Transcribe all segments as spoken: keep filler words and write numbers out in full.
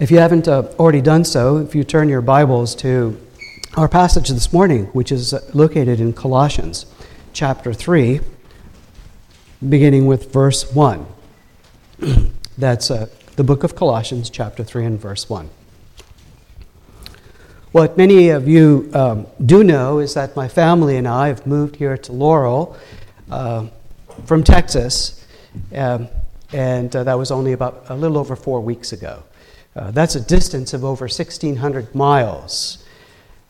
If you haven't uh, already done so, if you turn your Bibles to our passage this morning, which is located in Colossians chapter three, beginning with verse one. That's uh, the book of Colossians chapter three and verse one. What many of you um, do know is that my family and I have moved here to Laurel uh, from Texas, um, and uh, that was only about a little over four weeks ago. Uh, that's a distance of over sixteen hundred miles.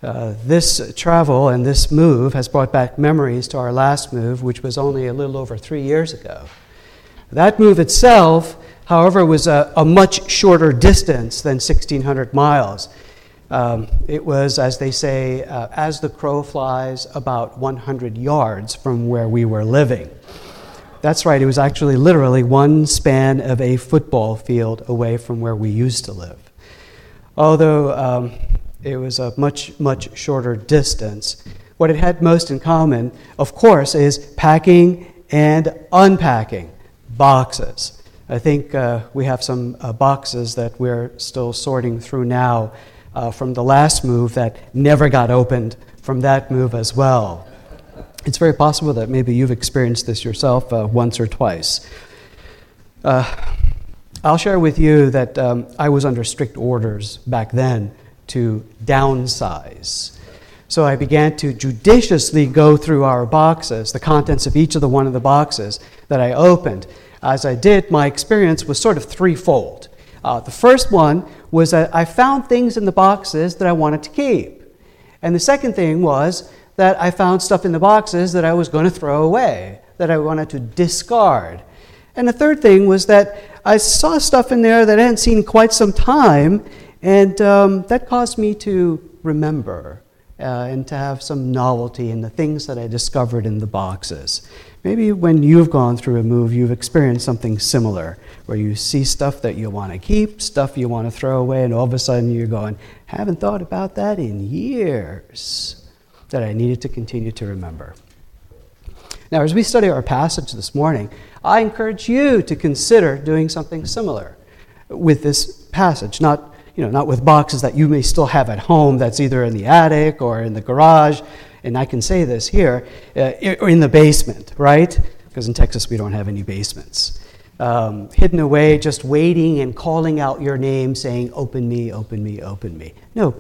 Uh, this travel and this move has brought back memories to our last move, which was only a little over three years ago. That move itself, however, was a, a much shorter distance than sixteen hundred miles. Um, it was, as they say, uh, as the crow flies, about one hundred yards from where we were living. That's right, it was actually literally one span of a football field away from where we used to live. Although um, it was a much, much shorter distance, what it had most in common, of course, is packing and unpacking boxes. I think uh, we have some uh, boxes that we're still sorting through now uh, from the last move that never got opened from that move as well. It's very possible that maybe you've experienced this yourself uh, once or twice. Uh, I'll share with you that um, I was under strict orders back then to downsize. So I began to judiciously go through our boxes, the contents of each of the one of the boxes that I opened. As I did, my experience was sort of threefold. Uh, the first one was that I found things in the boxes that I wanted to keep. And the second thing was that I found stuff in the boxes that I was going to throw away, that I wanted to discard. And the third thing was that I saw stuff in there that I hadn't seen in quite some time, and um, that caused me to remember uh, and to have some novelty in the things that I discovered in the boxes. Maybe when you've gone through a move, you've experienced something similar, where you see stuff that you want to keep, stuff you want to throw away, and all of a sudden you're going, haven't thought about that in years, that I needed to continue to remember. Now, as we study our passage this morning, I encourage you to consider doing something similar with this passage, not, you know, not with boxes that you may still have at home that's either in the attic or in the garage, and I can say this here, uh, or in the basement, right? Because in Texas, we don't have any basements. Um, hidden away, just waiting and calling out your name, saying, open me, open me, open me. No,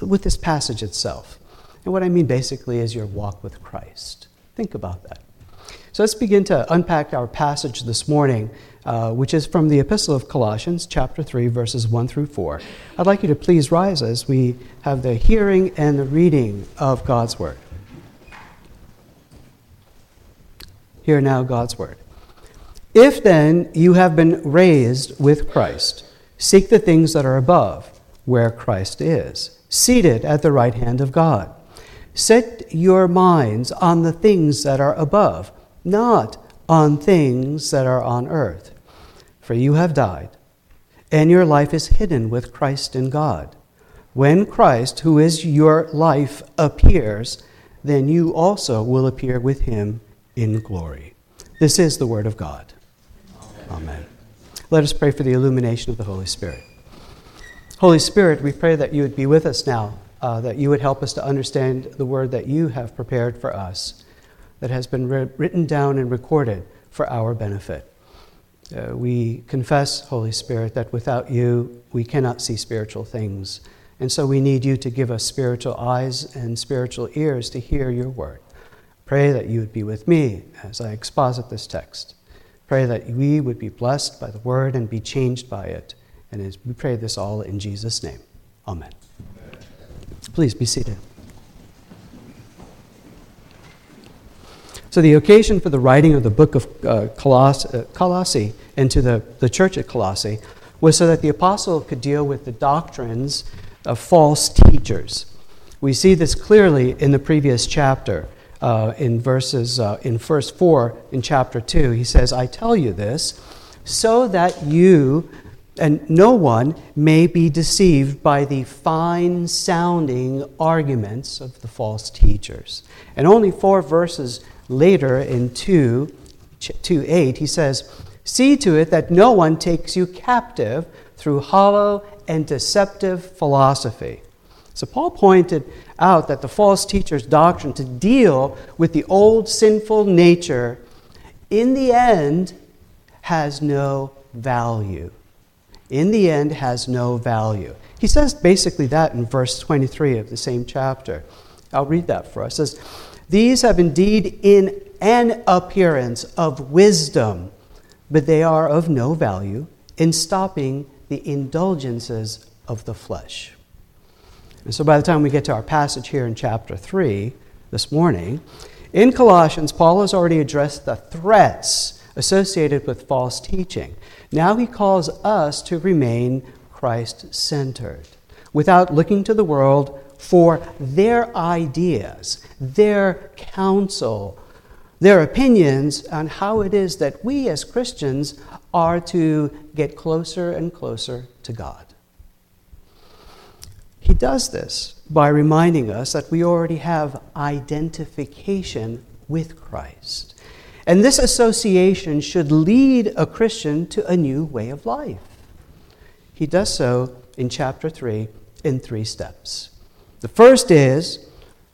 with this passage itself. And what I mean basically is your walk with Christ. Think about that. So let's begin to unpack our passage this morning, uh, which is from the Epistle of Colossians, chapter three, verses one through four. I'd like you to please rise as we have the hearing and the reading of God's Word. Hear now God's Word. If then you have been raised with Christ, seek the things that are above, where Christ is, seated at the right hand of God. Set your minds on the things that are above, not on things that are on earth. For you have died, and your life is hidden with Christ in God. When Christ, who is your life, appears, then you also will appear with him in glory. This is the word of God. Amen. Amen. Let us pray for the illumination of the Holy Spirit. Holy Spirit, we pray that you would be with us now, uh, that you would help us to understand the word that you have prepared for us, that has been re- written down and recorded for our benefit. Uh, we confess, Holy Spirit, that without you, we cannot see spiritual things. And so we need you to give us spiritual eyes and spiritual ears to hear your word. Pray that you would be with me as I exposit this text. Pray that we would be blessed by the word and be changed by it. And we pray this all in Jesus' name. Amen. Please be seated. So the occasion for the writing of the book of uh, Coloss- uh, Colossae and to the, the church at Colossae was so that the apostle could deal with the doctrines of false teachers. We see this clearly in the previous chapter. Uh, in verses, uh, in verse four in chapter two, he says, I tell you this so that you... and no one may be deceived by the fine-sounding arguments of the false teachers. And only four verses later in two, two eight, he says, see to it that no one takes you captive through hollow and deceptive philosophy. So Paul pointed out that the false teacher's doctrine to deal with the old sinful nature, in the end, has no value. In the end, has no value. He says basically that in verse twenty-three of the same chapter. I'll read that for us. It says, "These have indeed in an appearance of wisdom, but they are of no value in stopping the indulgences of the flesh." And so by the time we get to our passage here in chapter three this morning, in Colossians, Paul has already addressed the threats associated with false teaching. Now he calls us to remain Christ-centered, without looking to the world for their ideas, their counsel, their opinions on how it is that we as Christians are to get closer and closer to God. He does this by reminding us that we already have identification with Christ. And this association should lead a Christian to a new way of life. He does so in chapter three in three steps. The first is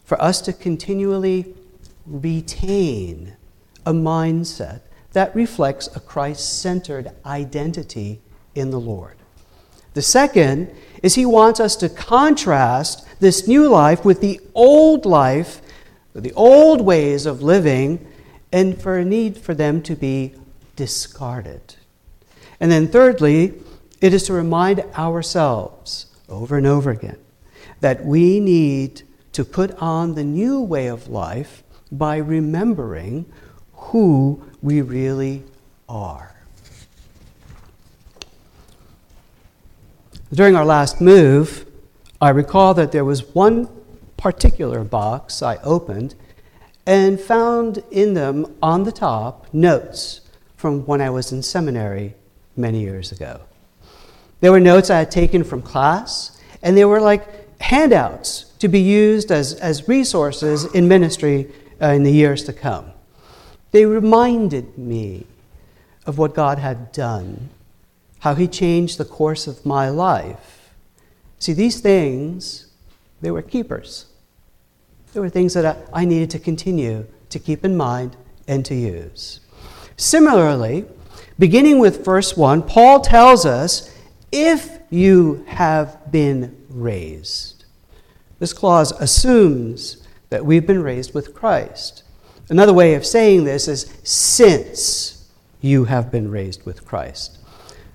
for us to continually retain a mindset that reflects a Christ-centered identity in the Lord. The second is he wants us to contrast this new life with the old life, the old ways of living, and for a need for them to be discarded. And then thirdly, it is to remind ourselves over and over again that we need to put on the new way of life by remembering who we really are. During our last move, I recall that there was one particular box I opened and found in them on the top notes from when I was in seminary many years ago. There were notes I had taken from class, and they were like handouts to be used as, as resources in ministry uh, in the years to come. They reminded me of what God had done, how he changed the course of my life. See, these things, they were keepers. They were things that I, I needed to continue to keep in mind and to use. Similarly, beginning with verse one, Paul tells us, if you have been raised. This clause assumes that we've been raised with Christ. Another way of saying this is, since you have been raised with Christ.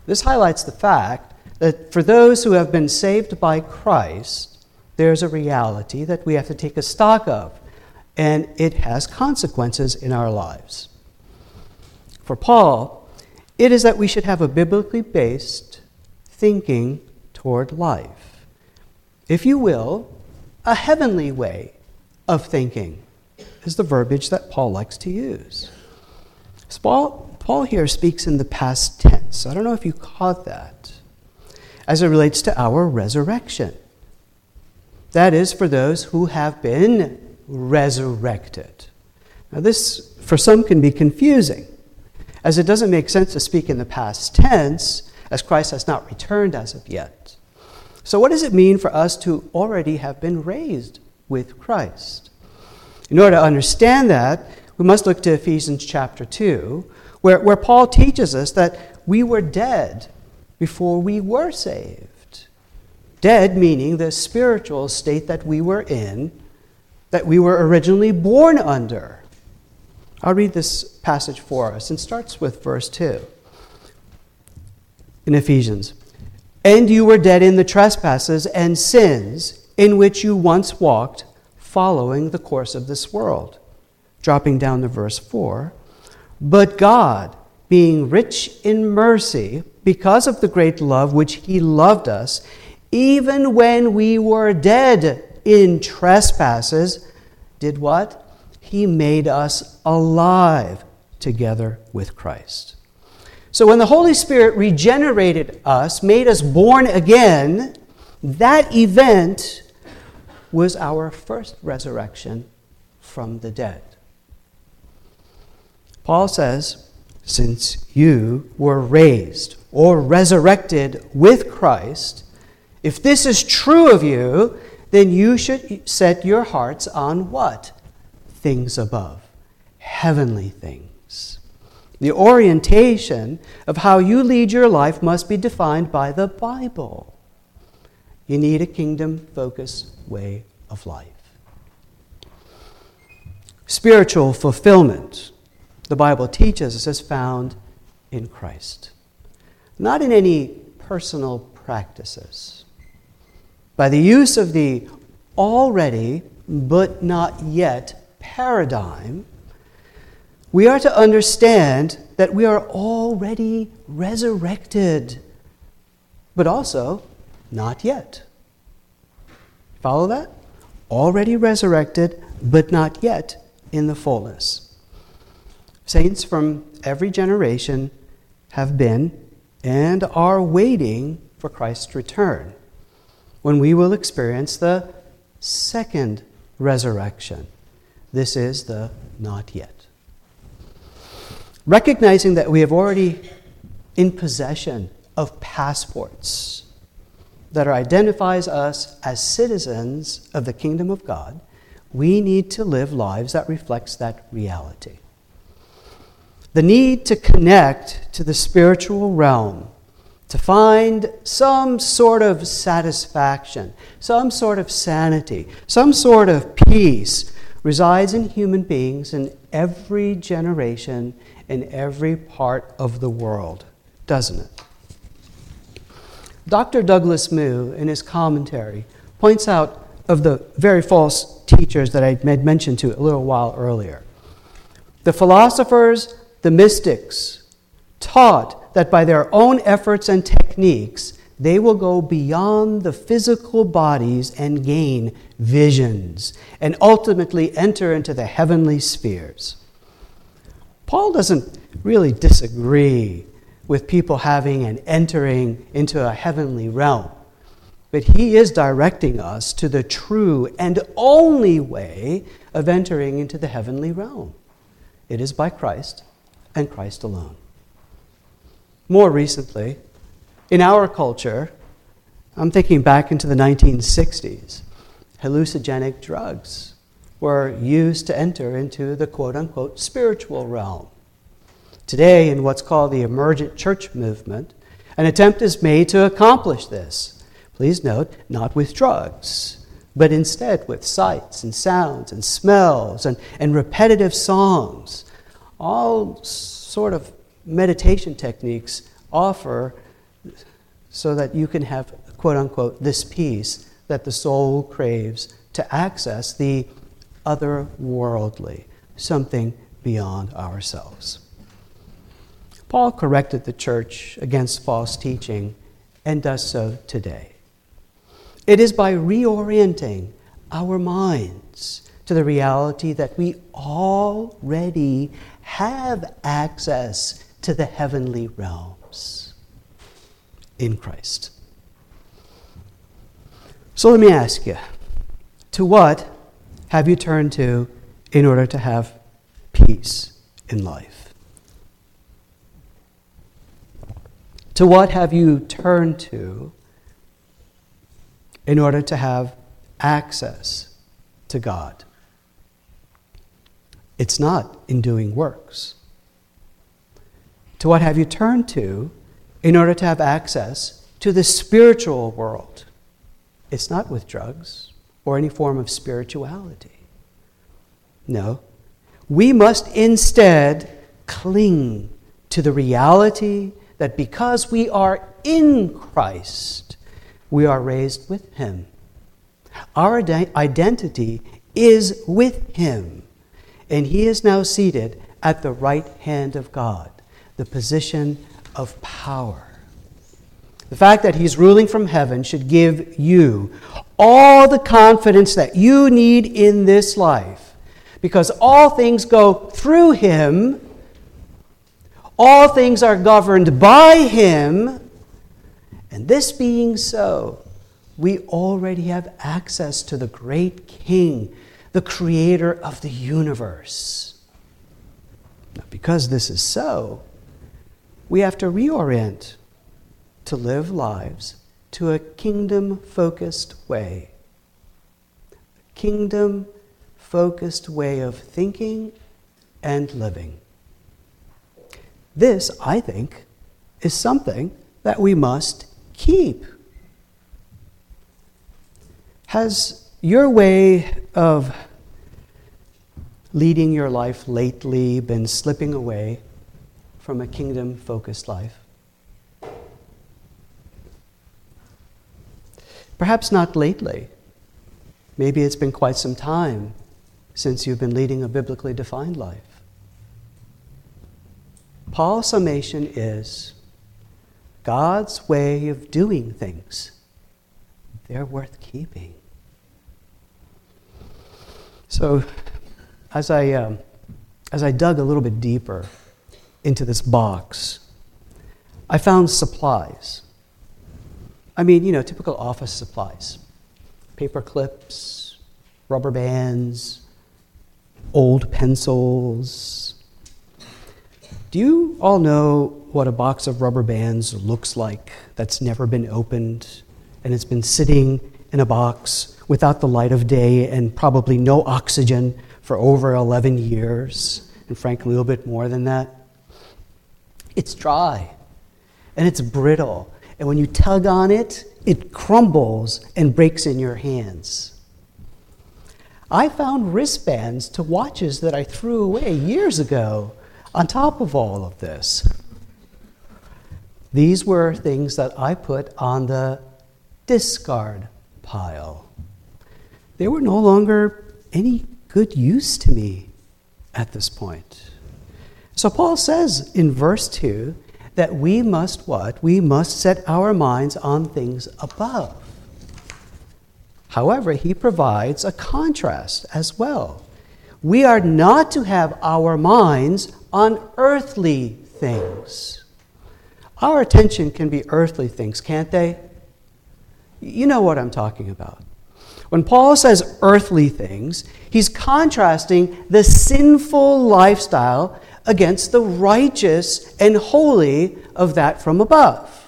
This highlights the fact that for those who have been saved by Christ, there's a reality that we have to take a stock of, and it has consequences in our lives. For Paul, it is that we should have a biblically based thinking toward life. If you will, a heavenly way of thinking is the verbiage that Paul likes to use. So Paul Paul here speaks in the past tense. I don't know if you caught that. As it relates to our resurrection. That is for those who have been resurrected. Now this, for some, can be confusing, as it doesn't make sense to speak in the past tense, as Christ has not returned as of yet. So what does it mean for us to already have been raised with Christ? In order to understand that, we must look to Ephesians chapter two, Where, where Paul teaches us that we were dead before we were saved. Dead meaning the spiritual state that we were in, that we were originally born under. I'll read this passage for us, and starts with verse two in Ephesians. "And you were dead in the trespasses and sins in which you once walked, following the course of this world." Dropping down to verse four, "But God, being rich in mercy, because of the great love which he loved us, even when we were dead in trespasses," did what? "He made us alive together with Christ." So when the Holy Spirit regenerated us, made us born again, that event was our first resurrection from the dead. Paul says, since you were raised or resurrected with Christ, If this is true of you, then you should set your hearts on what? Things above, heavenly things. The orientation of how you lead your life must be defined by the Bible. You need a kingdom-focused way of life. Spiritual fulfillment, the Bible teaches us, is found in Christ. Not in any personal practices. By the use of the already but not yet paradigm, we are to understand that we are already resurrected, but also not yet. Follow that? Already resurrected, but not yet in the fullness. Saints from every generation have been and are waiting for Christ's return, when we will experience the second resurrection. This is the not yet. Recognizing that we have already in possession of passports that are identifies us as citizens of the kingdom of God, we need to live lives that reflects that reality. The need to connect to the spiritual realm, to find some sort of satisfaction, some sort of sanity, some sort of peace, resides in human beings in every generation, in every part of the world, doesn't it? Doctor Douglas Moo, in his commentary, points out of the very false teachers that I made mention to a little while earlier. The philosophers, the mystics, taught that by their own efforts and techniques, they will go beyond the physical bodies and gain visions, and ultimately enter into the heavenly spheres. Paul doesn't really disagree with people having and entering into a heavenly realm. But he is directing us to the true and only way of entering into the heavenly realm. It is by Christ and Christ alone. More recently, in our culture, I'm thinking back into the nineteen sixties, hallucinogenic drugs were used to enter into the quote-unquote spiritual realm. Today, in what's called the emergent church movement, an attempt is made to accomplish this. Please note, not with drugs, but instead with sights and sounds and smells and, and repetitive songs. All sort of meditation techniques offer so that you can have, quote-unquote, this peace that the soul craves to access the otherworldly, something beyond ourselves. Paul corrected the church against false teaching and does so today. It is by reorienting our minds to the reality that we already have access to the heavenly realms in Christ. So let me ask you, to what have you turned to in order to have peace in life? To what have you turned to in order to have access to God? It's not in doing works. To what have you turned to in order to have access to the spiritual world? It's not with drugs or any form of spirituality. No, we must instead cling to the reality that because we are in Christ, we are raised with Him. Our identity is with Him, and He is now seated at the right hand of God, the position of power. The fact that He's ruling from heaven should give you all the confidence that you need in this life, because all things go through Him. All things are governed by Him, and this being so, we already have access to the great King, the creator of the universe. Now, because this is so, we have to reorient to live lives to a kingdom-focused way. A kingdom-focused way of thinking and living. This, I think, is something that we must keep. Has your way of leading your life lately been slipping away from a kingdom-focused life? Perhaps not lately. Maybe it's been quite some time since you've been leading a biblically defined life. Paul's summation is God's way of doing things. They're worth keeping. So as I, um, as I dug a little bit deeper into this box, I found supplies. I mean, you know, typical office supplies. Paper clips, rubber bands, old pencils. Do you all know what a box of rubber bands looks like that's never been opened and it's been sitting in a box without the light of day and probably no oxygen for over eleven years, and frankly, a little bit more than that? It's dry and it's brittle. And when you tug on it, it crumbles and breaks in your hands. I found wristbands to watches that I threw away years ago on top of all of this. These were things that I put on the discard pile. They were no longer any good use to me at this point. So Paul says in verse two, that we must what? We must set our minds on things above. However, he provides a contrast as well. We are not to have our minds on earthly things. Our attention can be earthly things, can't they? You know what I'm talking about. When Paul says earthly things, he's contrasting the sinful lifestyle against the righteous and holy of that from above.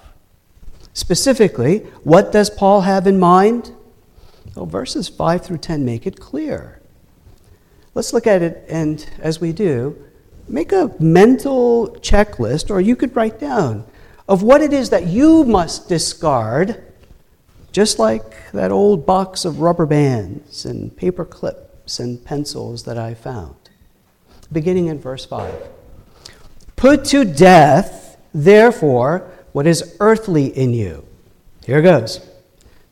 Specifically, what does Paul have in mind? Well, verses five through ten make it clear. Let's look at it, and as we do, make a mental checklist, or you could write down, of what it is that you must discard, just like that old box of rubber bands and paper clips and pencils that I found. Beginning in verse five. Put to death, therefore, what is earthly in you. Here goes.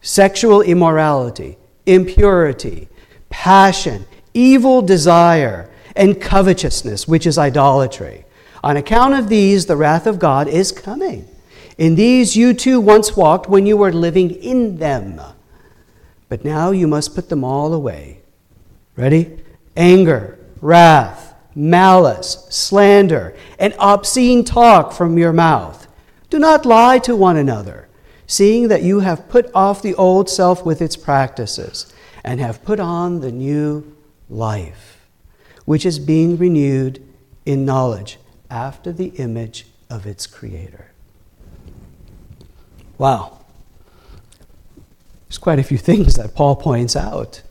Sexual immorality, impurity, passion, evil desire, and covetousness, which is idolatry. On account of these, the wrath of God is coming. In these you too once walked when you were living in them. But now you must put them all away. Ready? Anger, wrath, malice, slander, and obscene talk from your mouth. Do not lie to one another, seeing that you have put off the old self with its practices and have put on the new life, which is being renewed in knowledge after the image of its creator. Wow. There's quite a few things that Paul points out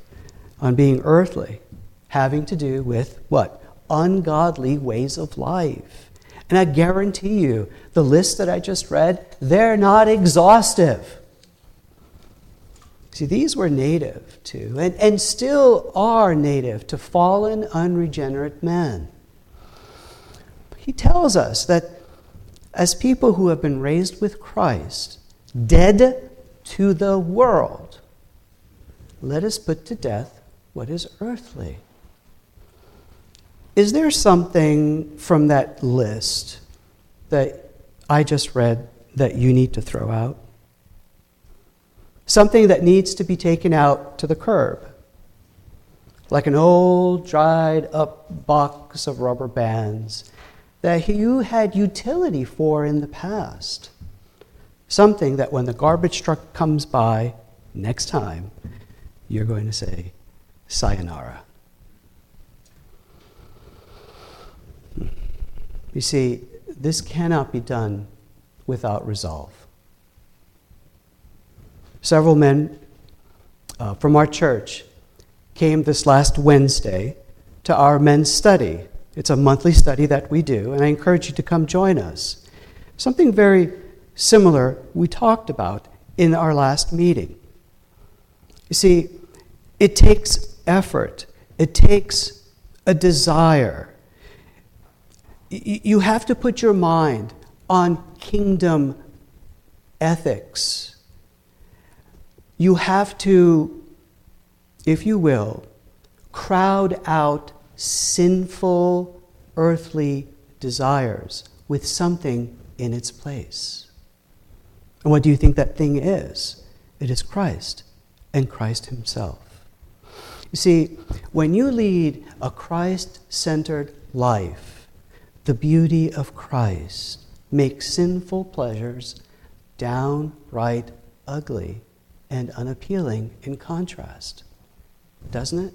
on being earthly, having to do with what? Ungodly ways of life. And I guarantee you, the list that I just read, they're not exhaustive. See, these were native to, and, and still are native to fallen, unregenerate men. He tells us that as people who have been raised with Christ, dead to the world, let us put to death what is earthly. Is there something from that list that I just read that you need to throw out? Something that needs to be taken out to the curb? Like an old, dried-up box of rubber bands that you had utility for in the past. Something that when the garbage truck comes by next time, you're going to say, sayonara. You see, this cannot be done without resolve. several men uh, from our church came this last Wednesday to our men's study. It's a monthly study that we do, and I encourage you to come join us. Something very similar we talked about in our last meeting. You see, it takes effort. It takes a desire. Y- you have to put your mind on kingdom ethics. You have to, if you will, crowd out sinful earthly desires with something in its place. And what do you think that thing is? It is Christ and Christ Himself. You see, when you lead a Christ-centered life, the beauty of Christ makes sinful pleasures downright ugly and unappealing in contrast. Doesn't it?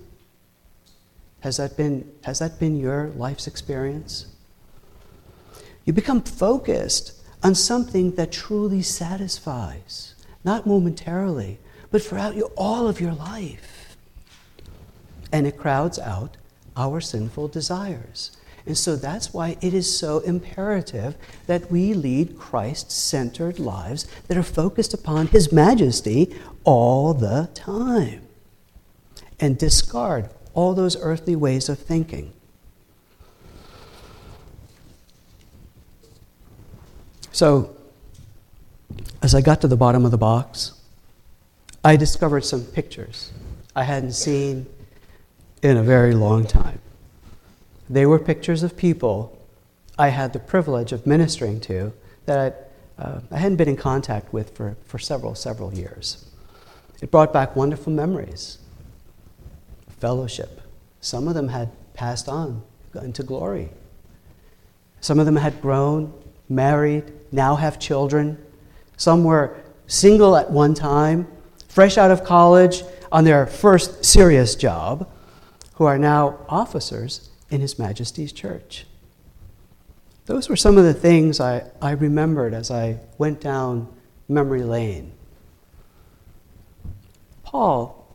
Has that been, has that been your life's experience? You become focused on something that truly satisfies, not momentarily, but throughout your, all of your life. And it crowds out our sinful desires. And so that's why it is so imperative that we lead Christ-centered lives that are focused upon His majesty all the time, and discard all those earthly ways of thinking. So, as I got to the bottom of the box, I discovered some pictures I hadn't seen in a very long time. They were pictures of people I had the privilege of ministering to that uh, I hadn't been in contact with for, for several, several years. It brought back wonderful memories, fellowship. Some of them had passed on, gotten to glory. Some of them had grown, married, now have children. Some were single at one time, fresh out of college on their first serious job, who are now officers in His Majesty's Church. Those were some of the things I, I remembered as I went down memory lane. Paul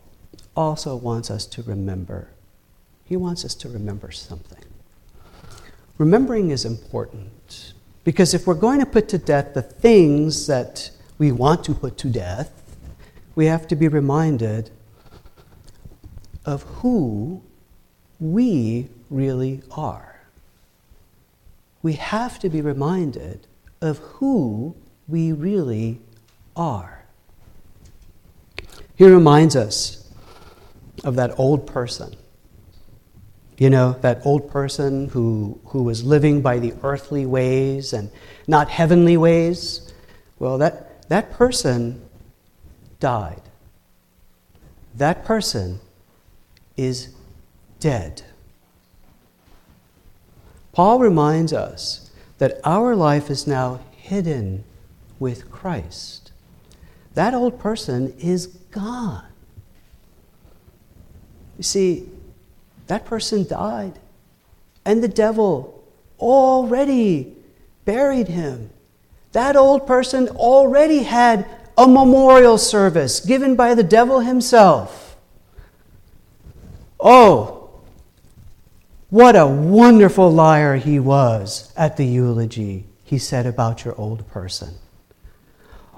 also wants us to remember. He wants us to remember something. Remembering is important. Because if we're going to put to death the things that we want to put to death, we have to be reminded of who we really are. We have to be reminded of who we really are. He reminds us of that old person. You know, that old person who, who was living by the earthly ways and not heavenly ways. Well, that, that person died. That person is dead. Paul reminds us that our life is now hidden with Christ. That old person is gone. You see, that person died, and the devil already buried him. That old person already had a memorial service given by the devil himself. Oh, what a wonderful liar he was at the eulogy he said about your old person.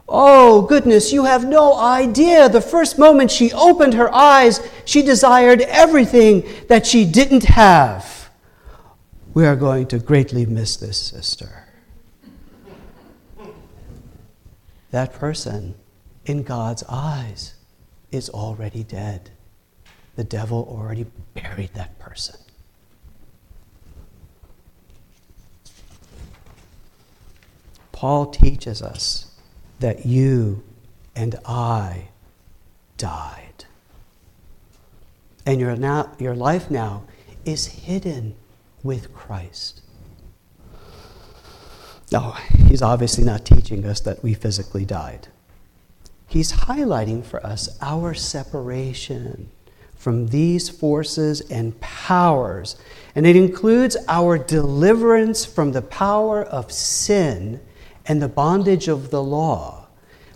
Oh, goodness, you have no idea. The first moment she opened her eyes, she desired everything that she didn't have. We are going to greatly miss this sister. That person, in God's eyes, is already dead. The devil already buried that person. Paul teaches us that you and I died. And your, now, your life now is hidden with Christ. Now, he's obviously not teaching us that we physically died. He's highlighting for us our separation from these forces and powers. And it includes our deliverance from the power of sin and the bondage of the law,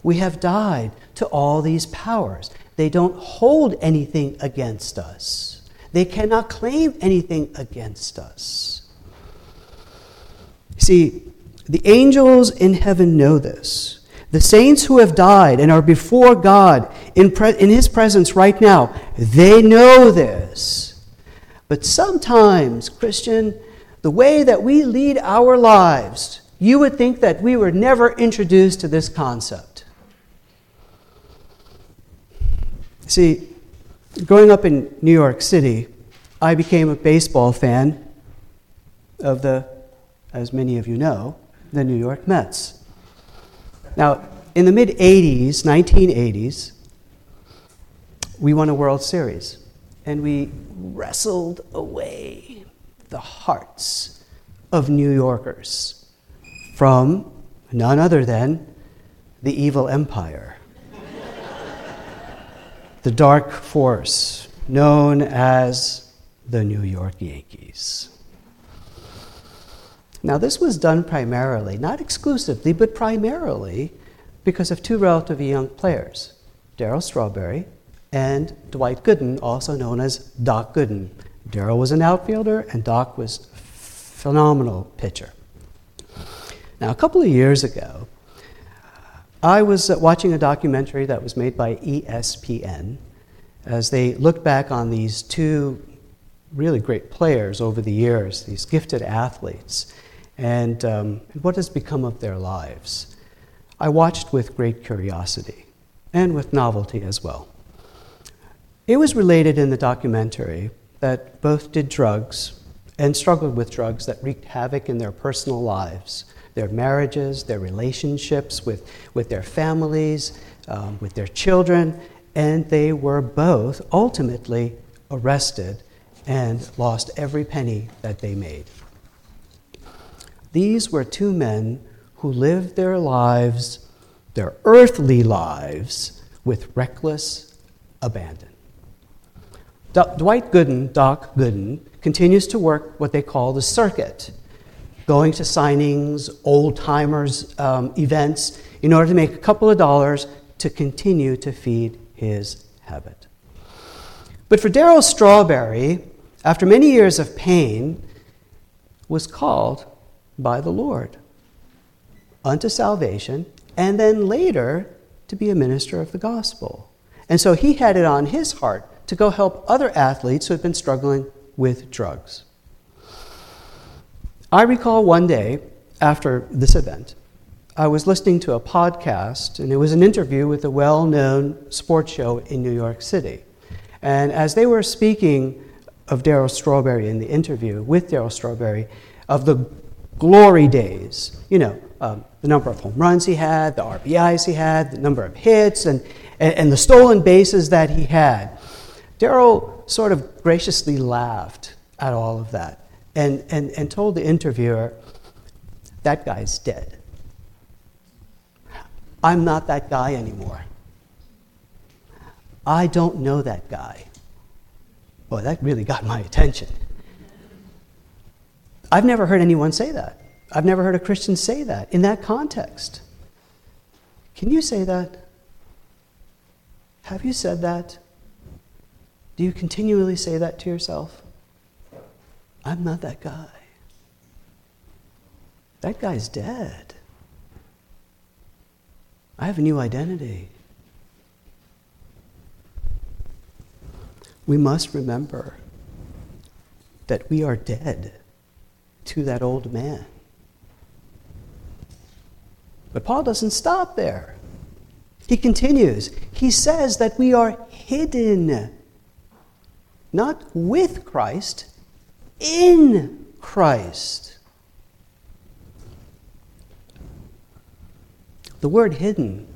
We have died to all these powers. They don't hold anything against us. They cannot claim anything against us. See, the angels in heaven know this. The saints who have died and are before God in, pre- in His presence right now, they know this. But sometimes, Christian, the way that we lead our lives, you would think that we were never introduced to this concept. See, growing up in New York City, I became a baseball fan of the, as many of you know, the New York Mets. Now, in the mid-eighties, nineteen eighties, we won a World Series, and we wrestled away the hearts of New Yorkers from none other than the evil empire. The dark force known as the New York Yankees. Now, this was done primarily, not exclusively, but primarily because of two relatively young players, Darryl Strawberry and Dwight Gooden, also known as Doc Gooden. Darryl was an outfielder, and Doc was a phenomenal pitcher. Now, a couple of years ago, I was watching a documentary that was made by E S P N as they looked back on these two really great players over the years, these gifted athletes, and um, what has become of their lives. I watched with great curiosity and with novelty as well. It was related in the documentary that both did drugs and struggled with drugs that wreaked havoc in their personal lives, their marriages, their relationships with, with their families, um, with their children, and they were both ultimately arrested and lost every penny that they made. These were two men who lived their lives, their earthly lives, with reckless abandon. D- Dwight Gooden, Doc Gooden, continues to work what they call the circuit, going to signings, old-timers um, events, in order to make a couple of dollars to continue to feed his habit. But for Darryl Strawberry, after many years of pain, was called by the Lord unto salvation, and then later to be a minister of the gospel. And so he had it on his heart to go help other athletes who had been struggling with drugs. I recall one day after this event, I was listening to a podcast, and it was an interview with a well-known sports show in New York City. And as they were speaking of Darryl Strawberry in the interview with Darryl Strawberry, of the glory days, you know, um, the number of home runs he had, the R B Is he had, the number of hits, and, and, and the stolen bases that he had, Darryl sort of graciously laughed at all of that. And, and, and told the interviewer, that guy's dead. I'm not that guy anymore. I don't know that guy. Boy, that really got my attention. I've never heard anyone say that. I've never heard a Christian say that in that context. Can you say that? Have you said that? Do you continually say that to yourself? I'm not that guy. That guy's dead. I have a new identity. We must remember that we are dead to that old man. But Paul doesn't stop there. He continues. He says that we are hidden, not with Christ, in Christ. The word hidden,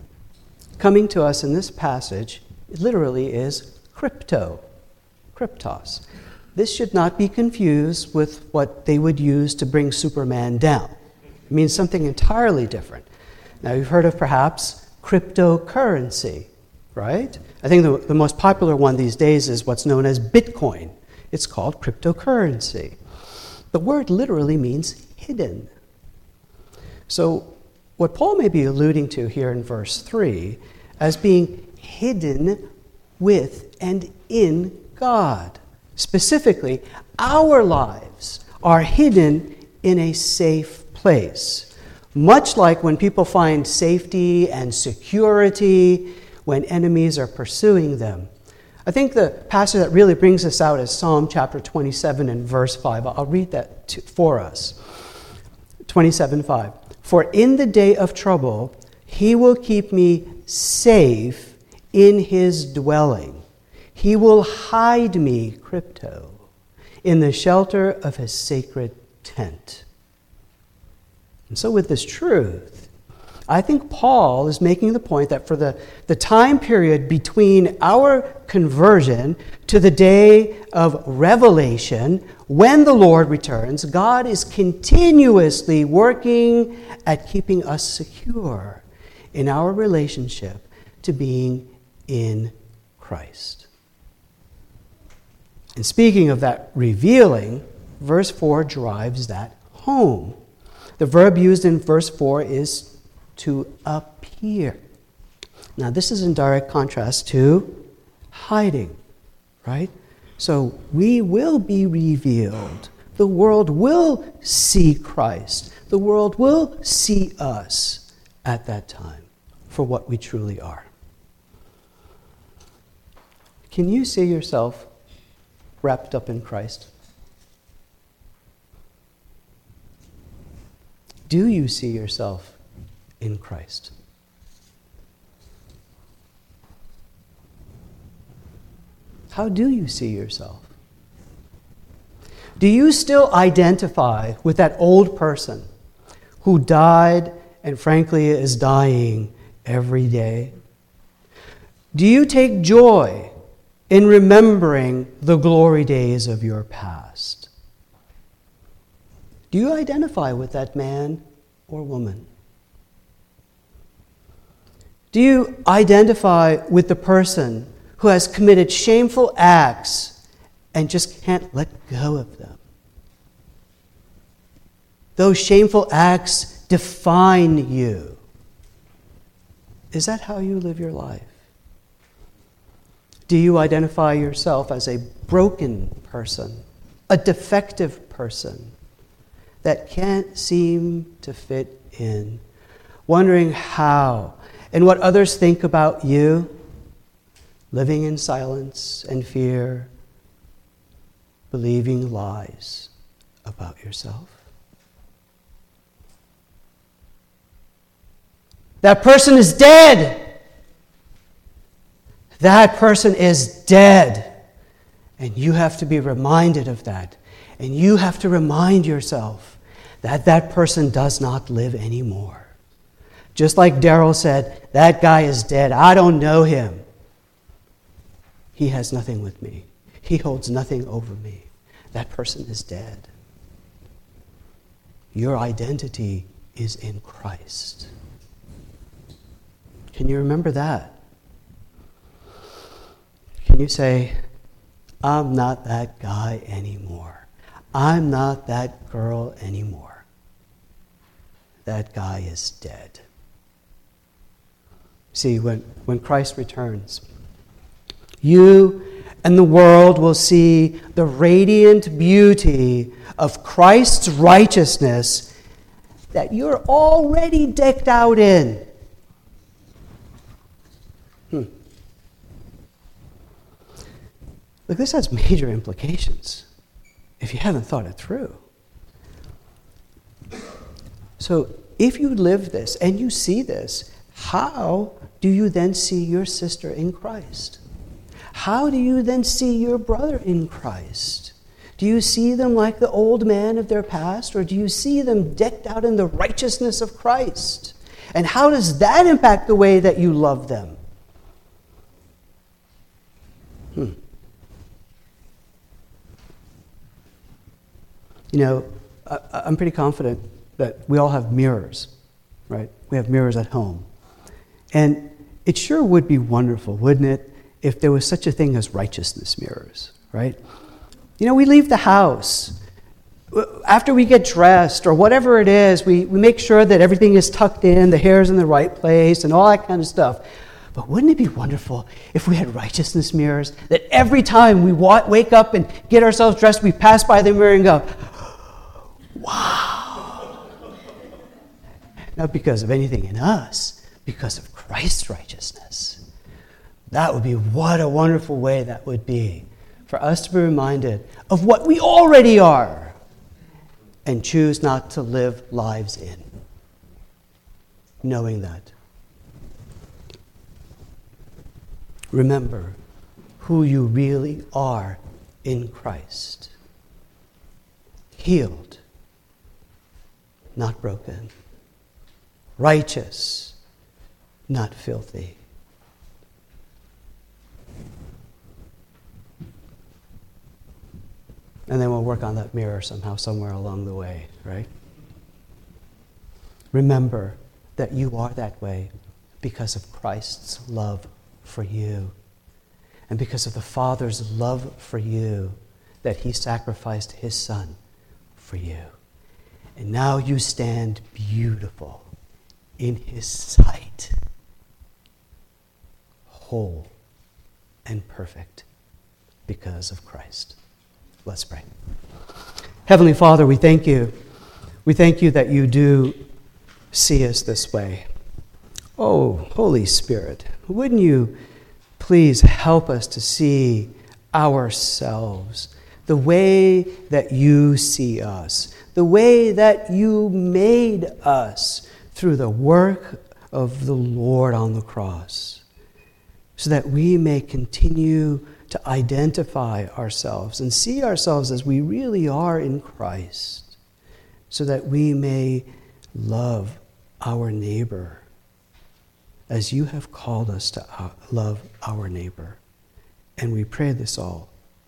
coming to us in this passage, it literally is crypto, cryptos. This should not be confused with what they would use to bring Superman down. It means something entirely different. Now, you've heard of perhaps cryptocurrency, right? I think the, the most popular one these days is what's known as Bitcoin. It's called cryptocurrency. The word literally means hidden. So what Paul may be alluding to here in verse three as being hidden with and in God. Specifically, our lives are hidden in a safe place. Much like when people find safety and security when enemies are pursuing them. I think the passage that really brings this out is Psalm chapter twenty-seven and verse five. I'll read that to, for us. twenty-seven five. For in the day of trouble, he will keep me safe in his dwelling. He will hide me, crypto, in the shelter of his sacred tent. And so with this truth, I think Paul is making the point that for the, the time period between our conversion to the day of revelation, when the Lord returns, God is continuously working at keeping us secure in our relationship to being in Christ. And speaking of that revealing, verse four drives that home. The verb used in verse four is to appear. Now, this is in direct contrast to hiding, right? So we will be revealed. The world will see Christ. The world will see us at that time for what we truly are. Can you see yourself wrapped up in Christ? Do you see yourself in Christ? How do you see yourself? Do you still identify with that old person who died and frankly is dying every day? Do you take joy in remembering the glory days of your past? Do you identify with that man or woman? Do you identify with the person who has committed shameful acts and just can't let go of them? Those shameful acts define you. Is that how you live your life? Do you identify yourself as a broken person, a defective person that can't seem to fit in, wondering how and what others think about you, living in silence and fear, believing lies about yourself? That person is dead. That person is dead. And you have to be reminded of that. And you have to remind yourself that that person does not live anymore. Just like Darryl said, that guy is dead. I don't know him. He has nothing with me. He holds nothing over me. That person is dead. Your identity is in Christ. Can you remember that? Can you say, I'm not that guy anymore. I'm not that girl anymore. That guy is dead. See, when, when Christ returns, you and the world will see the radiant beauty of Christ's righteousness that you're already decked out in. Hmm. Look, this has major implications if you haven't thought it through. So if you live this and you see this, how do you then see your sister in Christ? How do you then see your brother in Christ? Do you see them like the old man of their past, or do you see them decked out in the righteousness of Christ? And how does that impact the way that you love them? Hmm. You know, I, I'm pretty confident that we all have mirrors, right? We have mirrors at home. And it sure would be wonderful, wouldn't it, if there was such a thing as righteousness mirrors, right? You know, we leave the house after we get dressed or whatever it is, we, we make sure that everything is tucked in, the hair's in the right place and all that kind of stuff. But wouldn't it be wonderful if we had righteousness mirrors, that every time we wa- wake up and get ourselves dressed, we pass by the mirror and go, wow. Not because of anything in us, because of Christ's righteousness. That would be, what a wonderful way that would be for us to be reminded of what we already are and choose not to live lives in, knowing that. Remember who you really are in Christ. Healed, not broken. Righteous, not filthy. And then we'll work on that mirror somehow, somewhere along the way, right? Remember that you are that way because of Christ's love for you, and because of the Father's love for you, that he sacrificed his Son for you. And now you stand beautiful in his sight, whole and perfect because of Christ. Let's pray. Heavenly Father, we thank you. We thank you that you do see us this way. Oh, Holy Spirit, wouldn't you please help us to see ourselves the way that you see us, the way that you made us through the work of the Lord on the cross, so that we may continue to identify ourselves and see ourselves as we really are in Christ, so that we may love our neighbor as you have called us to love our neighbor. And we pray this all